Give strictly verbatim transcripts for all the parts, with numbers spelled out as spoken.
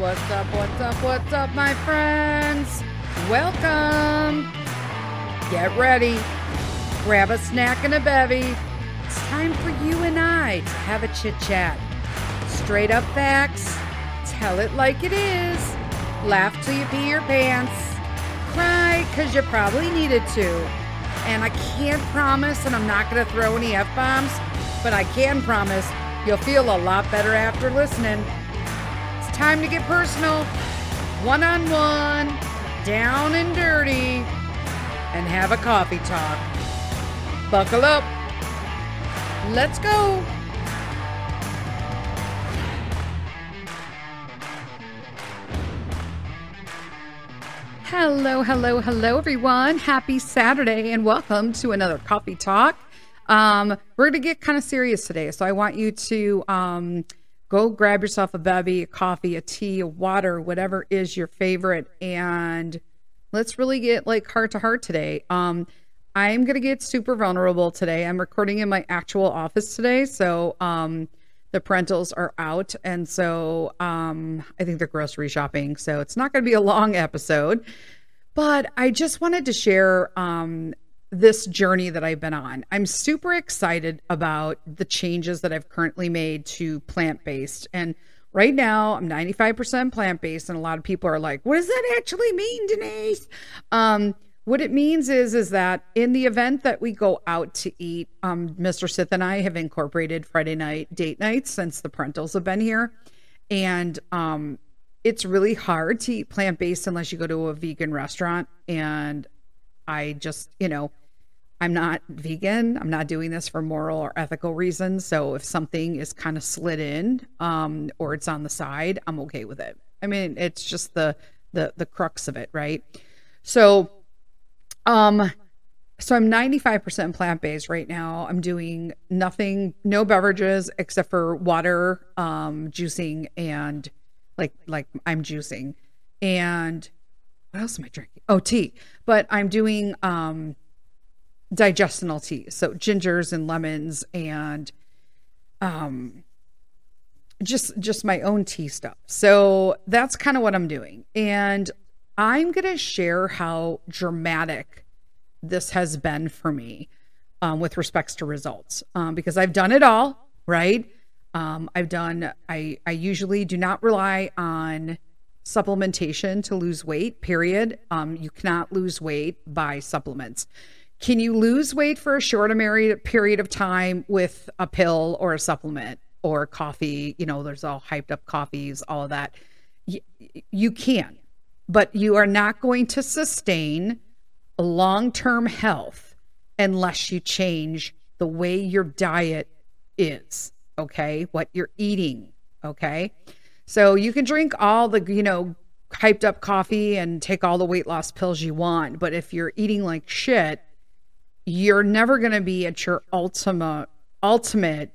What's up, what's up, what's up, my friends? Welcome. Get ready. Grab a snack and a bevy. It's time for you and I to have a chit-chat. Straight up facts. Tell it like it is. Laugh till you pee your pants. Cry because you probably needed to. And I can't promise, and I'm not going to throw any F-bombs, but I can promise you'll feel a lot better after listening. It's time to get personal, one-on-one, down and dirty, and have a coffee talk. Buckle up. Let's go. Hello, hello, hello, everyone. Happy Saturday, and welcome to another Coffee Talk. Um, we're going to get kind of serious today, so I want you to um, go grab yourself a bevy, a coffee, a tea, a water, whatever is your favorite, and let's really get like heart to heart today. Um, I'm going to get super vulnerable today. I'm recording in my actual office today, so um, the parentals are out, and so um, I think they're grocery shopping, so it's not going to be a long episode, but I just wanted to share um, this journey that I've been on. I'm super excited about the changes that I've currently made to plant-based. And right now I'm ninety-five percent plant-based, and a lot of people are like, what does that actually mean, Denise? Um, what it means is, is that in the event that we go out to eat, um, Mister Sith and I have incorporated Friday night date nights since the parentals have been here. And, um, it's really hard to eat plant-based unless you go to a vegan restaurant. And I just, you know, I'm not vegan. I'm not doing this for moral or ethical reasons. So if something is kind of slid in um, or it's on the side, I'm okay with it. I mean, it's just the the the crux of it, right? So, um, so I'm ninety-five percent plant-based right now. I'm doing nothing, no beverages except for water, um, juicing, and like like I'm juicing, and what else am I drinking? Oh, tea. But I'm doing um. digestional tea, so gingers and lemons, and um just just my own tea stuff. So that's kind of what I'm doing, and I'm gonna share how dramatic this has been for me um with respects to results, um because I've done it all, right? um I've done I I usually do not rely on supplementation to lose weight, period. Um you cannot lose weight by supplements. Can you lose weight for a shorter period of time with a pill or a supplement or coffee? You know, there's all hyped up coffees, all of that. You, you can, but you are not going to sustain long-term health unless you change the way your diet is, okay? What you're eating, okay? So you can drink all the, you know, hyped up coffee and take all the weight loss pills you want, but if you're eating like shit, you're never going to be at your ultimate ultimate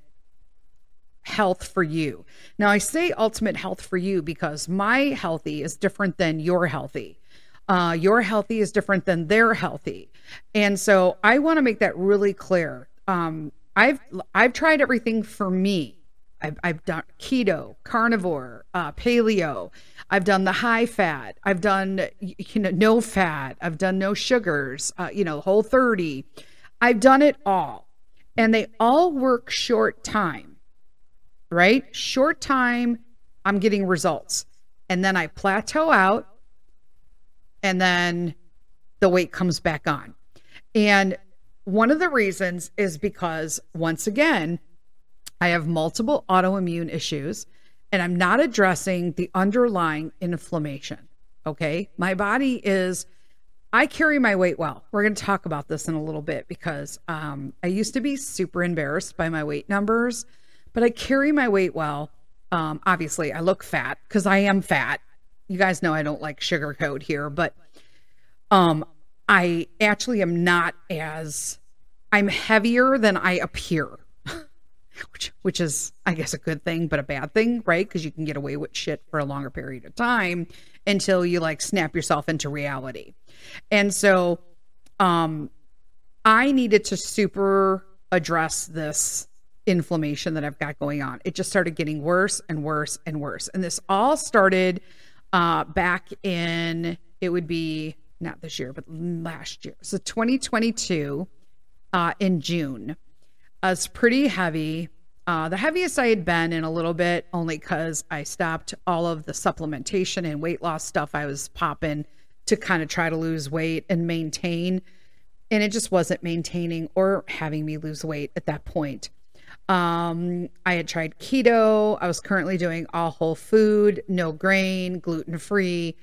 health for you. Now, I say ultimate health for you because my healthy is different than your healthy. Uh, your healthy is different than their healthy. And so I want to make that really clear. Um, I've I've tried everything for me. I've, I've done keto, carnivore, uh, paleo. I've done the high fat. I've done, you know, no fat. I've done no sugars, uh, you know, Whole thirty. I've done it all. And they all work short time, right? Short time, I'm getting results. And then I plateau out, and then the weight comes back on. And one of the reasons is because, once again, I have multiple autoimmune issues, and I'm not addressing the underlying inflammation, okay? My body is, I carry my weight well. We're going to talk about this in a little bit because um, I used to be super embarrassed by my weight numbers, but I carry my weight well. Um, obviously, I look fat because I am fat. You guys know I don't like sugarcoat here, but um, I actually am not as, I'm heavier than I appear. Which, which is, I guess, a good thing, but a bad thing, right? Because you can get away with shit for a longer period of time until you like snap yourself into reality. And so um, I needed to super address this inflammation that I've got going on. It just started getting worse and worse and worse. And this all started uh, back in, it would be not this year, but last year. So twenty twenty-two uh, in June, uh, it's pretty heavy. Uh, the heaviest I had been in a little bit, only because I stopped all of the supplementation and weight loss stuff I was popping to kind of try to lose weight and maintain. And it just wasn't maintaining or having me lose weight at that point. Um, I had tried keto. I was currently doing all whole food, no grain, gluten-free,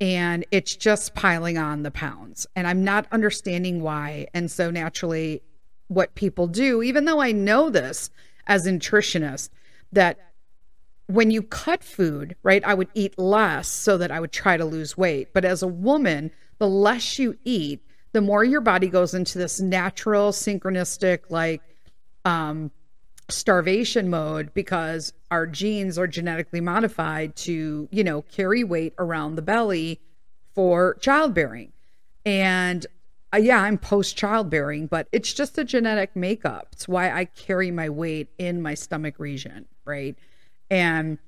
and it's just piling on the pounds. And I'm not understanding why. And so naturally, what people do, even though I know this, as a nutritionist, that when you cut food, right, I would eat less so that I would try to lose weight. But as a woman, the less you eat, the more your body goes into this natural, synchronistic, like um, starvation mode, because our genes are genetically modified to, you know, carry weight around the belly for childbearing. And Uh, yeah, I'm post-childbearing, but it's just a genetic makeup. It's why I carry my weight in my stomach region, right? And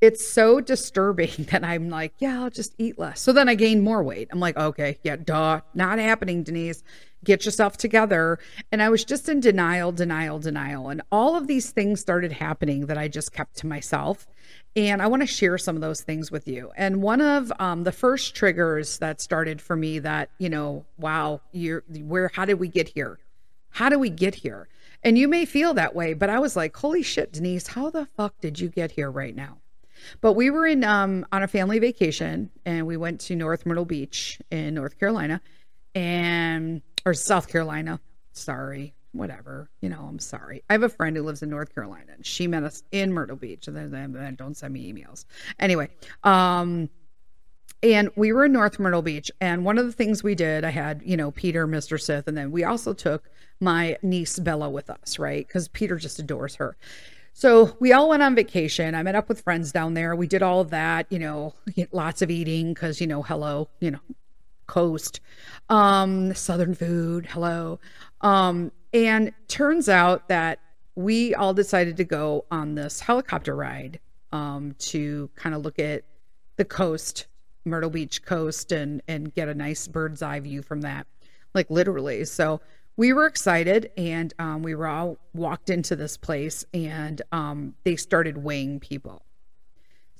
it's so disturbing that I'm like, yeah, I'll just eat less. So then I gain more weight. I'm like, okay, yeah, duh, not happening, Denise. Get yourself together. And I was just in denial, denial, denial. And all of these things started happening that I just kept to myself. And I want to share some of those things with you. And one of um, the first triggers that started for me that, you know, wow, you're where, how did we get here? How do we get here? And you may feel that way, but I was like, holy shit, Denise, how the fuck did you get here right now? But we were in um, on a family vacation, and we went to North Myrtle Beach in North Carolina and or South Carolina. Sorry. Whatever, you know, I'm sorry. I have a friend who lives in North Carolina, and she met us in Myrtle Beach. And then don't send me emails. Anyway, um, and we were in North Myrtle Beach. And one of the things we did, I had, you know, Peter, Mister Sith, and then we also took my niece Bella with us, right? Because Peter just adores her. So we all went on vacation. I met up with friends down there. We did all of that, you know, lots of eating because, you know, hello, you know, coast, um, Southern food, hello. Um, And turns out that we all decided to go on this helicopter ride um, to kind of look at the coast, Myrtle Beach coast, and and get a nice bird's eye view from that, like literally. So we were excited, and um, we were all walked into this place, and um, they started weighing people.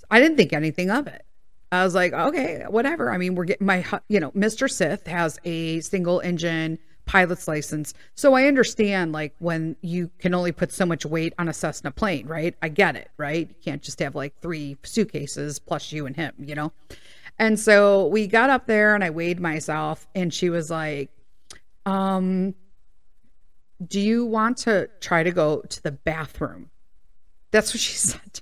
So I didn't think anything of it. I was like, okay, whatever. I mean, we're getting my, you know, Mister Sith has a single engine pilot's license. So I understand, like, when you can only put so much weight on a Cessna plane, right? I get it, right? You can't just have like three suitcases plus you and him, you know? And so we got up there and I weighed myself, and she was like, um, do you want to try to go to the bathroom? That's what she said.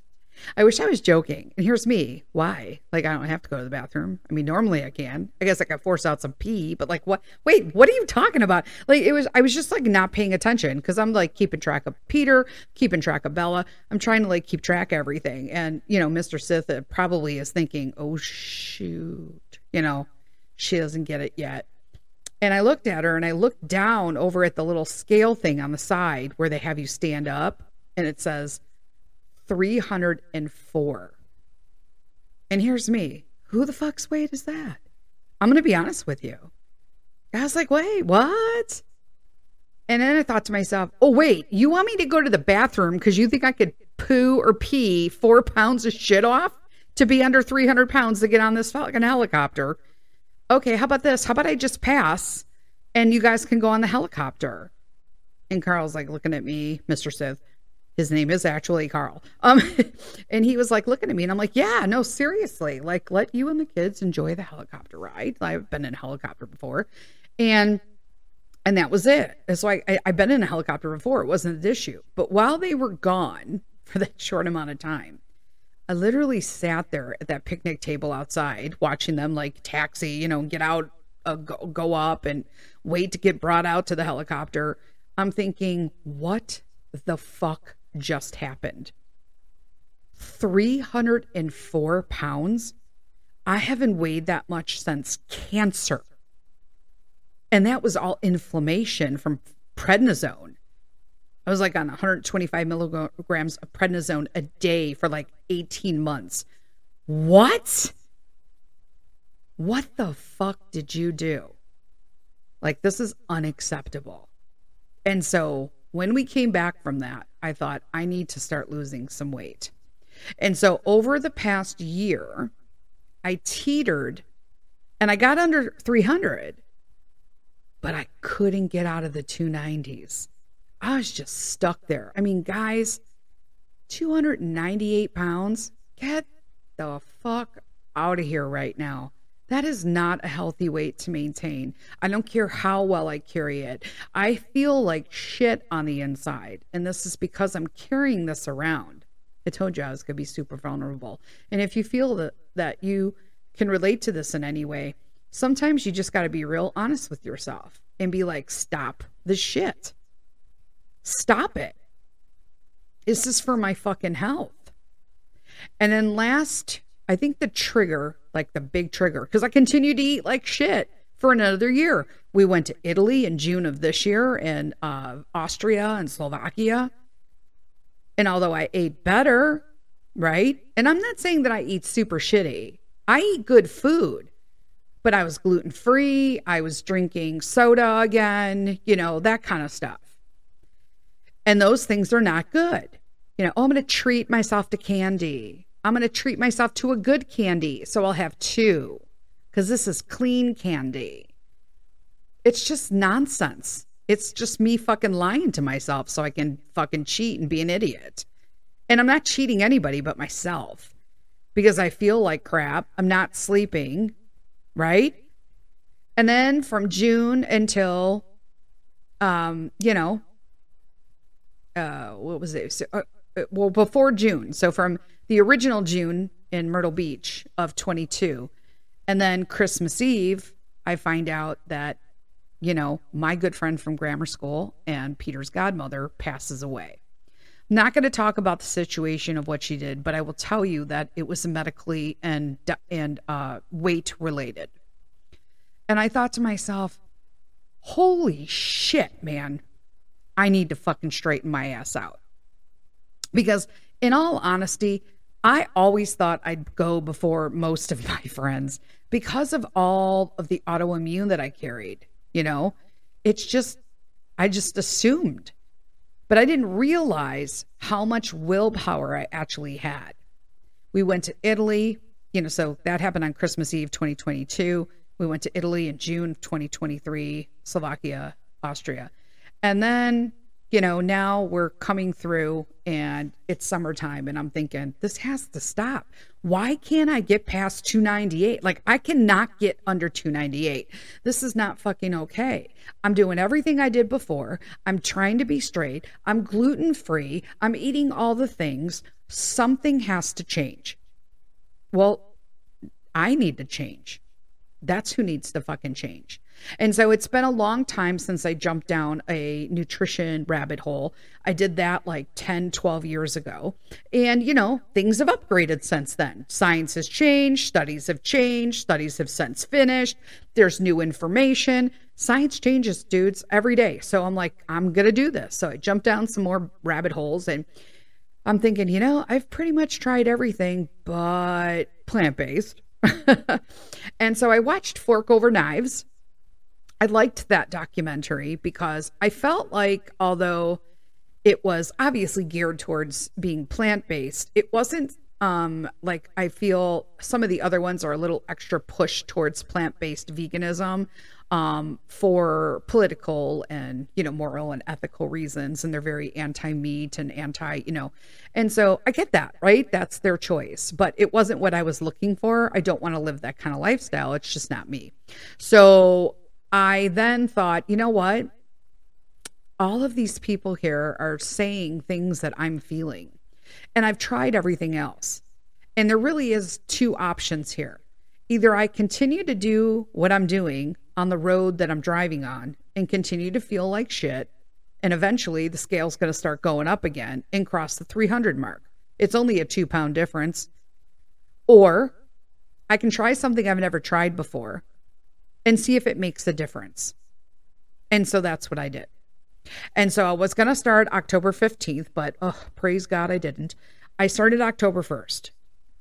I wish I was joking. And here's me. Why? Like, I don't have to go to the bathroom. I mean, normally I can. I guess I could force out some pee, but like, what? Wait, what are you talking about? Like, it was, I was just like not paying attention because I'm like keeping track of Peter, keeping track of Bella. I'm trying to like keep track of everything. And, you know, Mister Sith probably is thinking, oh, shoot, you know, she doesn't get it yet. And I looked at her and I looked down over at the little scale thing on the side where they have you stand up, and it says, three hundred four. And here's me. Who the fuck's weight is that? I'm going to be honest with you. I was like, wait, what? And then I thought to myself, oh, wait, you want me to go to the bathroom because you think I could poo or pee four pounds of shit off to be under three hundred pounds to get on this fucking helicopter? Okay, how about this? How about I just pass and you guys can go on the helicopter? And Carl's like looking at me, Mister Sith. His name is actually Carl. Um, and he was like looking at me, and I'm like, yeah, no, seriously. Like, let you and the kids enjoy the helicopter ride. I've been in a helicopter before. And and that was it. And so I, I, I've been in a helicopter before. It wasn't an issue. But while they were gone for that short amount of time, I literally sat there at that picnic table outside watching them like taxi, you know, get out, uh, go, go up and wait to get brought out to the helicopter. I'm thinking, what the fuck just happened? three hundred four pounds. I haven't weighed that much since cancer. And that was all inflammation from prednisone. I was like on one hundred twenty-five milligrams of prednisone a day for like eighteen months. What? What the fuck did you do? Like, this is unacceptable. And so when we came back from that, I thought, I need to start losing some weight. And so over the past year, I teetered and I got under three hundred, but I couldn't get out of the two nineties. I was just stuck there. I mean, guys, two hundred ninety-eight pounds, get the fuck out of here right now. That is not a healthy weight to maintain. I don't care how well I carry it. I feel like shit on the inside. And this is because I'm carrying this around. I told you I was going to be super vulnerable. And if you feel that, that you can relate to this in any way, sometimes you just got to be real honest with yourself and be like, stop the shit. Stop it. This is for my fucking health. And then last, I think the trigger, like the big trigger, because I continued to eat like shit for another year. We went to Italy in June of this year and uh, Austria and Slovakia. And although I ate better, right? And I'm not saying that I eat super shitty. I eat good food, but I was gluten-free. I was drinking soda again, you know, that kind of stuff. And those things are not good. You know, oh, I'm going to treat myself to candy. I'm going to treat myself to a good candy. So I'll have two because this is clean candy. It's just nonsense. It's just me fucking lying to myself so I can fucking cheat and be an idiot. And I'm not cheating anybody but myself because I feel like crap. I'm not sleeping, right? And then from June until, um, you know, uh, what was it? So, uh, well, before June. So from the original June in Myrtle Beach of twenty-two. And then Christmas Eve, I find out that, you know, my good friend from grammar school and Peter's godmother passes away. I'm not going to talk about the situation of what she did, but I will tell you that it was medically and and uh, weight related. And I thought to myself, holy shit, man, I need to fucking straighten my ass out. Because in all honesty, I always thought I'd go before most of my friends because of all of the autoimmune that I carried. You know, it's just, I just assumed, but I didn't realize how much willpower I actually had. We went to Italy, you know, so that happened on Christmas Eve, twenty twenty-two. We went to Italy in June, twenty twenty-three, Slovakia, Austria. And then, you know, now we're coming through and it's summertime and I'm thinking this has to stop. Why can't I get past two ninety-eight? Like, I cannot get under two ninety-eight. This is not fucking okay. I'm doing everything I did before. I'm trying to be straight. I'm gluten free. I'm eating all the things. Something has to change. Well, I need to change. That's who needs to fucking change. And so it's been a long time since I jumped down a nutrition rabbit hole. I did that like ten, twelve years ago. And, you know, things have upgraded since then. Science has changed. Studies have changed. Studies have since finished. There's new information. Science changes, dudes, every day. So I'm like, I'm going to do this. So I jumped down some more rabbit holes and I'm thinking, you know, I've pretty much tried everything but plant-based. And so I watched Fork Over Knives. I liked that documentary because I felt like, although it was obviously geared towards being plant-based, it wasn't um, like, I feel some of the other ones are a little extra push towards plant-based veganism um, for political and, you know, moral and ethical reasons. And they're very anti-meat and anti, you know, and so I get that, right? That's their choice, but it wasn't what I was looking for. I don't want to live that kind of lifestyle. It's just not me. So I then thought, you know what? All of these people here are saying things that I'm feeling, and I've tried everything else. And there really is two options here. Either I continue to do what I'm doing on the road that I'm driving on and continue to feel like shit. And eventually the scale's going to start going up again and cross the three hundred mark. It's only a two pound difference. Or I can try something I've never tried before and see if it makes a difference. And so that's what I did. And so I was going to start October fifteenth, but oh, praise God, I didn't. I started October first,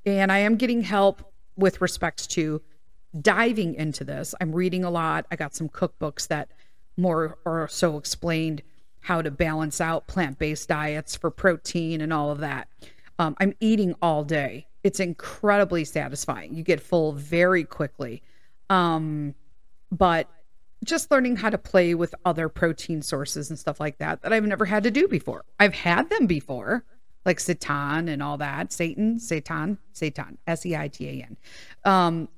and I am getting help with respects to diving into this. I'm reading a lot. I got some cookbooks that more or so explained how to balance out plant-based diets for protein and all of that. Um, I'm eating all day. It's incredibly satisfying. You get full very quickly. Um, but just learning how to play with other protein sources and stuff like that, that I've never had to do before. I've had them before, like Seitan and all that. Satan, Seitan, Seitan, S E I T A N. Um,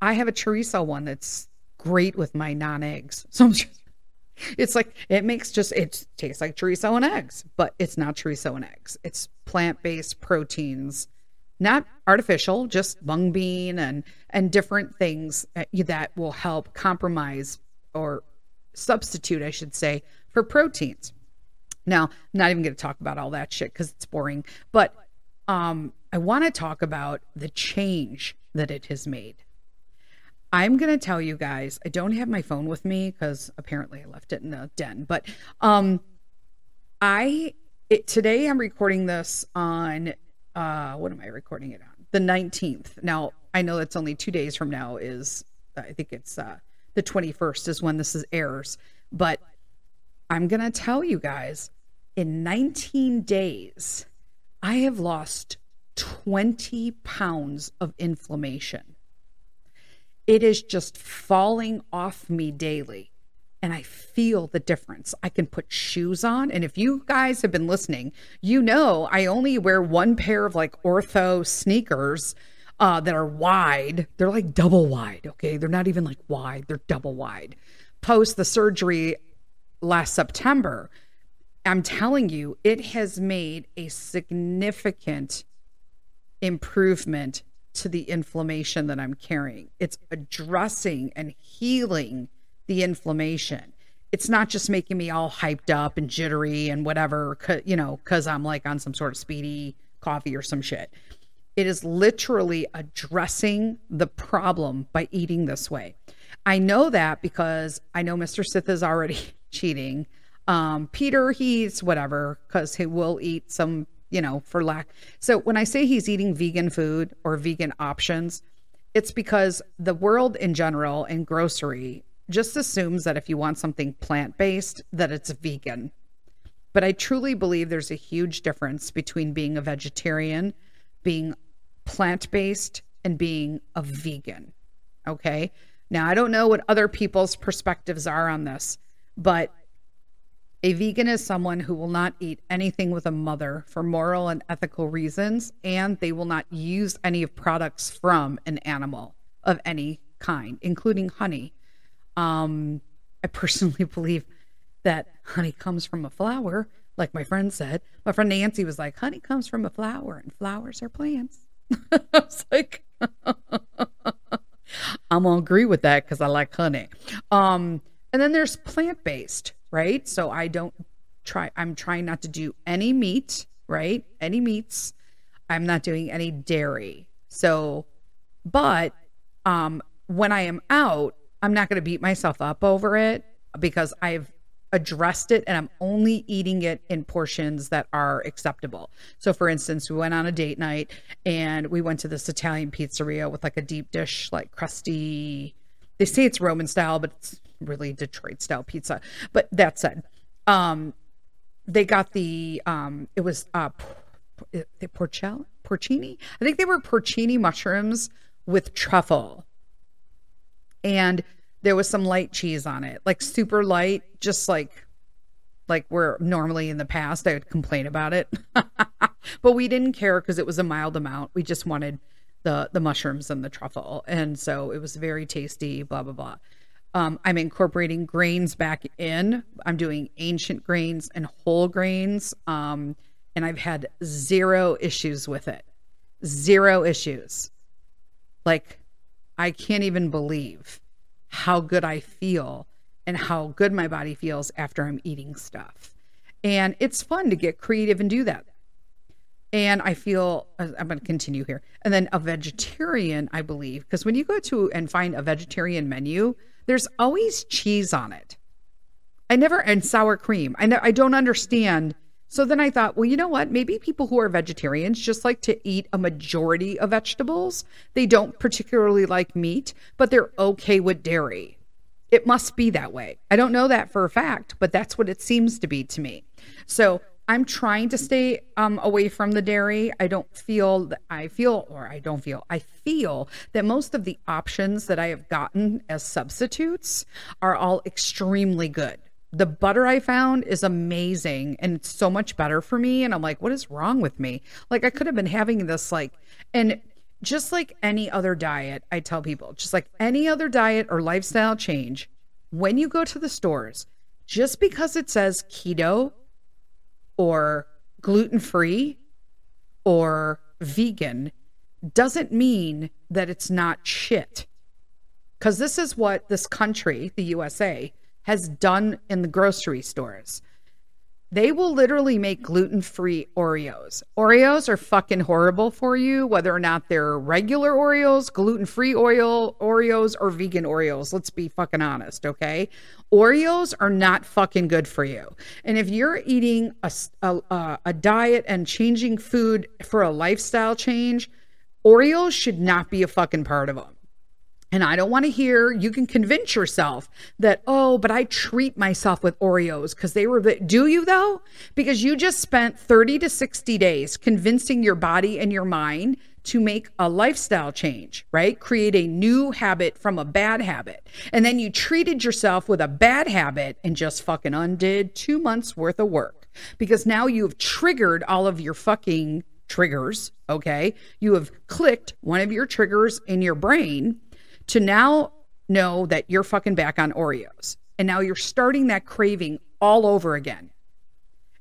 I have a chorizo one that's great with my non-eggs. So I'm just, it's like, it makes just, it tastes like chorizo and eggs, but it's not chorizo and eggs. It's plant-based proteins, not artificial, just mung bean and, and different things that will help compromise or substitute, I should say, for proteins. Now, I'm not even going to talk about all that shit because it's boring, but um, I want to talk about the change that it has made. I'm going to tell you guys, I don't have my phone with me because apparently I left it in the den, but um, I it, today I'm recording this on, uh, what am I recording it on? the nineteenth. Now, I know that's only two days from now is, I think it's uh, the twenty-first is when this is airs, but I'm going to tell you guys, in nineteen days, I have lost twenty pounds of inflammation. It is just falling off me daily, and I feel the difference. I can put shoes on, and if you guys have been listening, you know I only wear one pair of like ortho sneakers uh, that are wide. They're like double wide, okay? They're not even like wide. They're double wide. Post the surgery last September, I'm telling you, it has made a significant improvement to the inflammation that I'm carrying. It's addressing and healing the inflammation. It's not just making me all hyped up and jittery and whatever, you know, because I'm like on some sort of speedy coffee or some shit. It is literally addressing the problem by eating this way. I know that because I know Mister Sith is already cheating. Um, Peter, he's whatever, because he will eat some, you know, for lack. So when I say he's eating vegan food or vegan options, it's because the world in general and grocery just assumes that if you want something plant-based, that it's vegan. But I truly believe there's a huge difference between being a vegetarian, being plant-based, and being a vegan. Okay. Now, I don't know what other people's perspectives are on this, but a vegan is someone who will not eat anything with a mother for moral and ethical reasons, and they will not use any of products from an animal of any kind, including honey. Um, I personally believe that honey comes from a flower, like my friend said. My friend Nancy was like, honey comes from a flower, and flowers are plants. I was like, I'm going to agree with that because I like honey. Um, and then there's plant-based. Right. So I don't try, I'm trying not to do any meat, right? Any meats. I'm not doing any dairy. So, but um, when I am out, I'm not going to beat myself up over it because I've addressed it and I'm only eating it in portions that are acceptable. So for instance, we went on a date night and we went to this Italian pizzeria with like a deep dish, like crusty, they say it's Roman style, but it's really Detroit style pizza. But that said, um, they got the, um, it was uh, the porcel, porcini. I think they were porcini mushrooms with truffle. And there was some light cheese on it, like super light, just like, like we're normally in the past, I would complain about it, but we didn't care because it was a mild amount. We just wanted the, the mushrooms and the truffle. And so it was very tasty, blah, blah, blah. Um, I'm incorporating grains back in. I'm doing ancient grains and whole grains. Um, and I've had zero issues with it. Zero issues. Like, I can't even believe how good I feel and how good my body feels after I'm eating stuff. And it's fun to get creative and do that. And I feel, I'm going to continue here. And then a vegetarian, I believe, because when you go to and find a vegetarian menu, there's always cheese on it. I never, and sour cream. I, ne- I don't understand. So then I thought, well, you know what? Maybe people who are vegetarians just like to eat a majority of vegetables. They don't particularly like meat, but they're okay with dairy. It must be that way. I don't know that for a fact, but that's what it seems to be to me. So I'm trying to stay um, away from the dairy. I don't feel that I feel, or I don't feel, I feel that most of the options that I have gotten as substitutes are all extremely good. The butter I found is amazing, and it's so much better for me. And I'm like, what is wrong with me? Like, I could have been having this, like, and just like any other diet, I tell people, just like any other diet or lifestyle change, when you go to the stores, just because it says keto or gluten-free or vegan doesn't mean that it's not shit. Because this is what this country, the U S A, has done in the grocery stores. They will literally make gluten-free Oreos. Oreos are fucking horrible for you, whether or not they're regular Oreos, gluten-free oil Oreos, or vegan Oreos. Let's be fucking honest, okay? Oreos are not fucking good for you. And if you're eating a, a, a diet and changing food for a lifestyle change, Oreos should not be a fucking part of them. And I don't want to hear, you can convince yourself that, oh, but I treat myself with Oreos because they were, the, do you though? Because you just spent thirty to sixty days convincing your body and your mind to make a lifestyle change, right? Create a new habit from a bad habit. And then you treated yourself with a bad habit and just fucking undid two months worth of work because now you've triggered all of your fucking triggers, okay? You have clicked one of your triggers in your brain to now know that you're fucking back on Oreos. And now you're starting that craving all over again.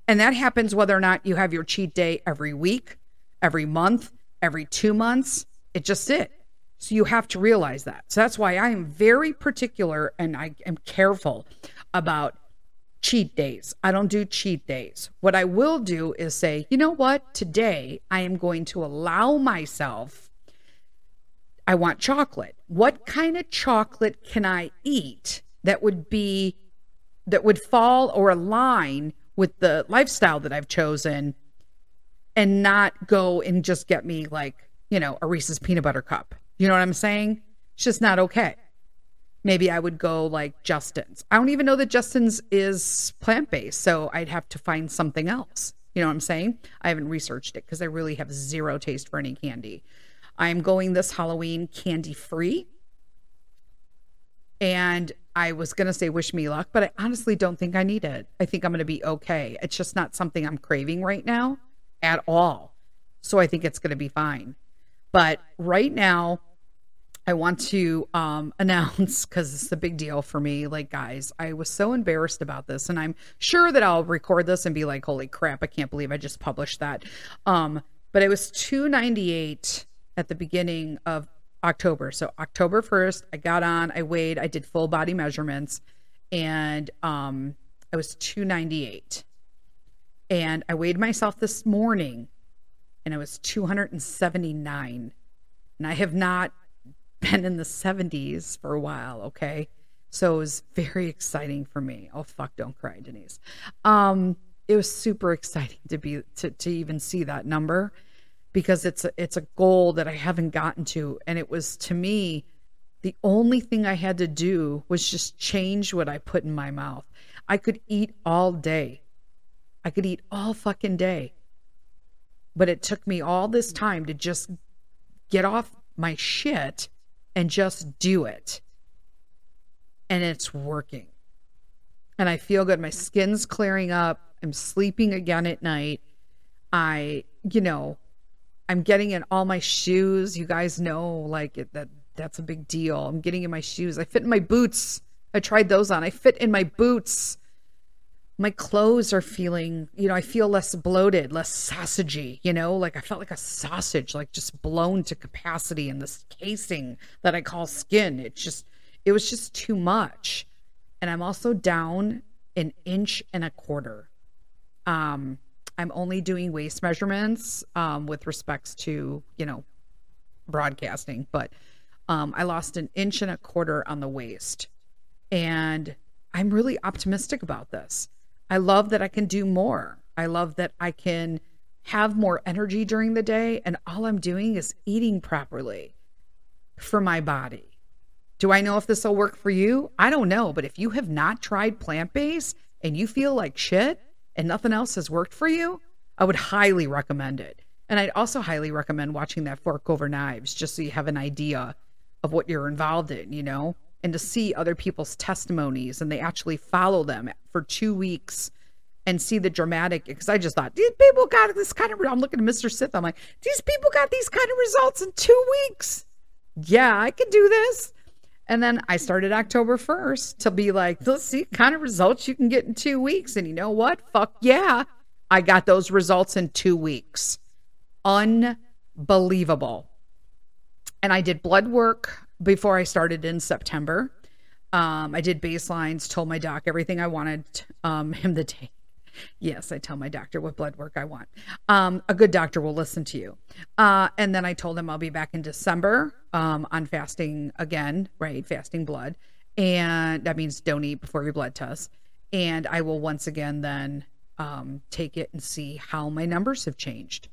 And that happens whether or not you have your cheat day every week, every month, every two months. It's just it. So you have to realize that. So that's why I am very particular and I am careful about cheat days. I don't do cheat days. What I will do is say, you know what? Today, I am going to allow myself, I want chocolate. What kind of chocolate can I eat that would be, that would fall or align with the lifestyle that I've chosen and not go and just get me like, you know, a Reese's peanut butter cup. You know what I'm saying? It's just not okay. Maybe I would go like Justin's. I don't even know that Justin's is plant-based, so I'd have to find something else. You know what I'm saying? I haven't researched it because I really have zero taste for any candy. I'm going this Halloween candy free. And I was going to say wish me luck, but I honestly don't think I need it. I think I'm going to be okay. It's just not something I'm craving right now at all. So I think it's going to be fine. But right now, I want to um, announce, because it's a big deal for me, like, guys, I was so embarrassed about this. And I'm sure that I'll record this and be like, holy crap, I can't believe I just published that. Um, but it was two dollars and ninety-eight cents. At the beginning of October. So October first, I got on, I weighed, I did full body measurements, and um, I was two ninety-eight. And I weighed myself this morning, and I was two seventy-nine. And I have not been in the seventies for a while, okay? So it was very exciting for me. Oh, fuck, don't cry, Denise. Um, it was super exciting to be to, to even see that number, because it's a, it's a goal that I haven't gotten to. And it was, to me, the only thing I had to do was just change what I put in my mouth. I could eat all day. I could eat all fucking day. But it took me all this time to just get off my shit and just do it. And it's working. And I feel good. My skin's clearing up. I'm sleeping again at night. I, you know... I'm getting in all my shoes. You guys know, like, it, that that's a big deal. I'm getting in my shoes. I fit in my boots. I tried those on. I fit in my boots. My clothes are feeling, you know, I feel less bloated, less sausagey, you know? Like, I felt like a sausage, like, just blown to capacity in this casing that I call skin. It just, it was just too much. And I'm also down an inch and a quarter. Um... I'm only doing waist measurements um, with respects to, you know, broadcasting, but um, I lost an inch and a quarter on the waist, and I'm really optimistic about this. I love that I can do more. I love that I can have more energy during the day, and all I'm doing is eating properly for my body. Do I know if this will work for you? I don't know, but if you have not tried plant-based and you feel like shit and nothing else has worked for you, I would highly recommend it. And I'd also highly recommend watching that Fork Over Knives, just so you have an idea of what you're involved in, you know, and to see other people's testimonies, and they actually follow them for two weeks and see the dramatic, because I just thought, these people got this kind of, I'm looking at Mister Sith, I'm like, these people got these kind of results in two weeks. Yeah, I can do this. And then I started October first to be like, let's see kind of results you can get in two weeks. And you know what? Fuck yeah. I got those results in two weeks. Unbelievable. And I did blood work before I started in September. Um, I did baselines, told my doc everything I wanted um, him to take. Yes, I tell my doctor what blood work I want. Um, a good doctor will listen to you. Uh, and then I told him I'll be back in December um, on fasting again, right? Fasting blood. And that means don't eat before your blood test. And I will once again then um, take it and see how my numbers have changed.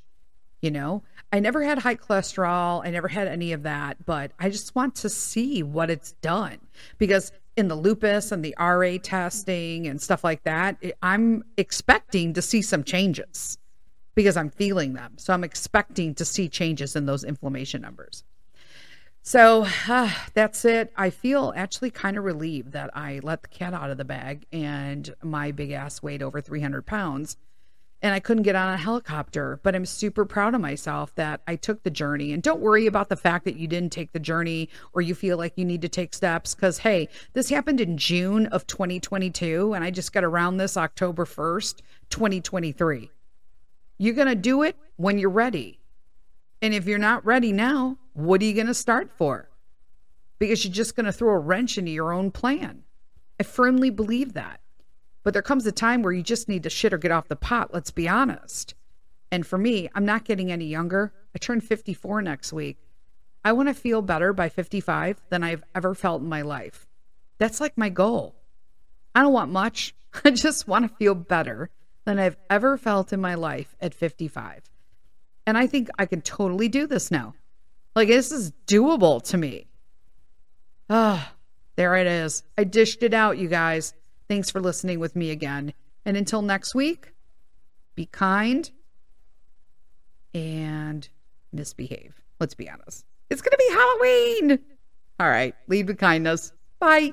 You know, I never had high cholesterol. I never had any of that, but I just want to see what it's done, because in the lupus and the R A testing and stuff like that, I'm expecting to see some changes because I'm feeling them. So I'm expecting to see changes in those inflammation numbers. So uh, that's it. I feel actually kind of relieved that I let the cat out of the bag, and my big ass weighed over three hundred pounds. And I couldn't get on a helicopter, but I'm super proud of myself that I took the journey. And don't worry about the fact that you didn't take the journey or you feel like you need to take steps, because, hey, this happened in June of twenty twenty-two, and I just got around this October first, twenty twenty-three. You're going to do it when you're ready. And if you're not ready now, what are you going to start for? Because you're just going to throw a wrench into your own plan. I firmly believe that. But there comes a time where you just need to shit or get off the pot, let's be honest. And for me, I'm not getting any younger. I turn fifty-four next week. I want to feel better by fifty-five than I've ever felt in my life. That's like my goal. I don't want much. I just want to feel better than I've ever felt in my life at fifty-five. And I think I can totally do this now. Like, this is doable to me. Ah, there it is. I dished it out, you guys. Thanks for listening with me again. And until next week, be kind and misbehave. Let's be honest. It's going to be Halloween. All right. Lead with kindness. Bye.